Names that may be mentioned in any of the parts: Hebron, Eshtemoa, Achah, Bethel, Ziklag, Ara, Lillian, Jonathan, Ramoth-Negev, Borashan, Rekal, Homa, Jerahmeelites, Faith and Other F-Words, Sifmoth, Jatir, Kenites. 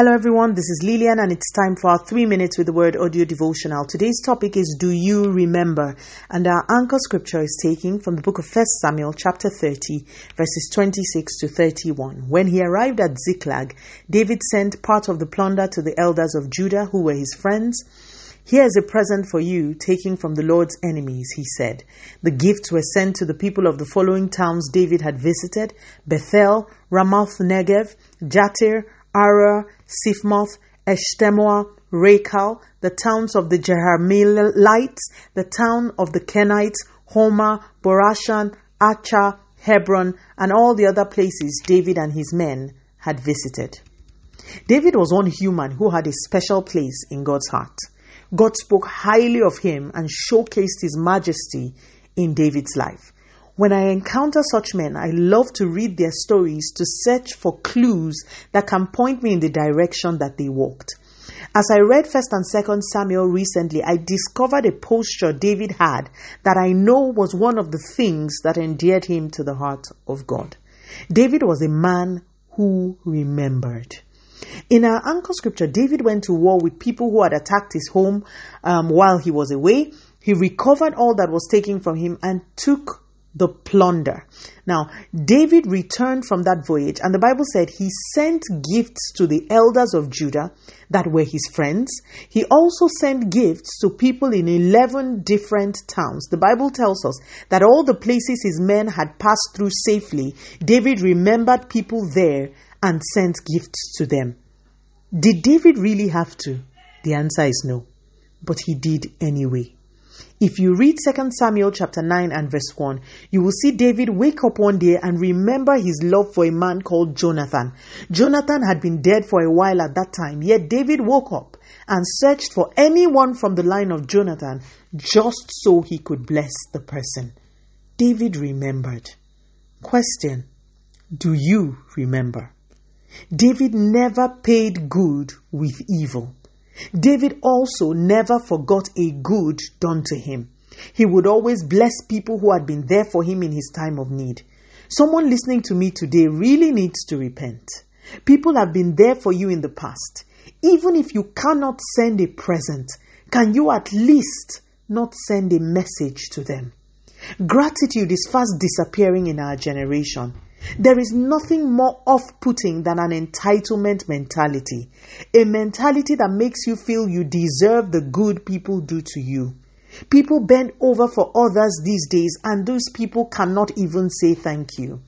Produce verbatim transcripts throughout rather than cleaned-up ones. Hello everyone, this is Lillian and it's time for our three minutes with the word audio devotional. Today's topic is Do You Remember? And our anchor scripture is taken from the book of First Samuel chapter thirty, verses twenty-six to thirty-one. When he arrived at Ziklag, David sent part of the plunder to the elders of Judah who were his friends. Here is a present for you, taken from the Lord's enemies, he said. The gifts were sent to the people of the following towns David had visited: Bethel, Ramoth-Negev, Jatir, Ara, Sifmoth, Eshtemoa, Rekal, the towns of the Jerahmeelites, the town of the Kenites, Homa, Borashan, Achah, Hebron, and all the other places David and his men had visited. David was one human who had a special place in God's heart. God spoke highly of him and showcased his majesty in David's life. When I encounter such men, I love to read their stories to search for clues that can point me in the direction that they walked. As I read First and Second Samuel recently, I discovered a posture David had that I know was one of the things that endeared him to the heart of God. David was a man who remembered. In our anchor scripture, David went to war with people who had attacked his home um, while he was away. He recovered all that was taken from him and took the plunder. Now, David returned from that voyage, and the Bible said he sent gifts to the elders of Judah that were his friends. He also sent gifts to people in eleven different towns. The Bible tells us that all the places his men had passed through safely, David remembered people there and sent gifts to them. Did David really have to? The answer is no, but he did anyway. If you read Second Samuel chapter nine and verse one, you will see David wake up one day and remember his love for a man called Jonathan. Jonathan had been dead for a while at that time, yet David woke up and searched for anyone from the line of Jonathan just so he could bless the person. David remembered. Question: do you remember? David never paid good with evil. David also never forgot a good done to him. He would always bless people who had been there for him in his time of need. Someone listening to me today really needs to repent. People have been there for you in the past. Even if you cannot send a present, can you at least not send a message to them? Gratitude is fast disappearing in our generation. There is nothing more off-putting than an entitlement mentality, a mentality that makes you feel you deserve the good people do to you. People bend over for others these days, and those people cannot even say thank you.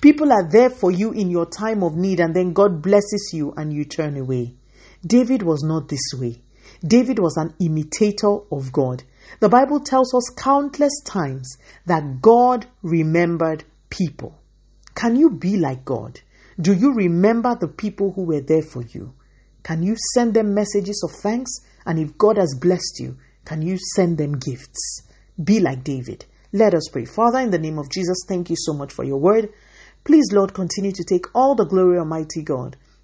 People are there for you in your time of need, and then God blesses you and you turn away. David was not this way. David was an imitator of God. The Bible tells us countless times that God remembered people. Can you be like God? Do you remember the people who were there for you? Can you send them messages of thanks? And if God has blessed you, can you send them gifts? Be like David. Let us pray. Father, in the name of Jesus, thank you so much for your word. Please, Lord, continue to take all the glory, Almighty God.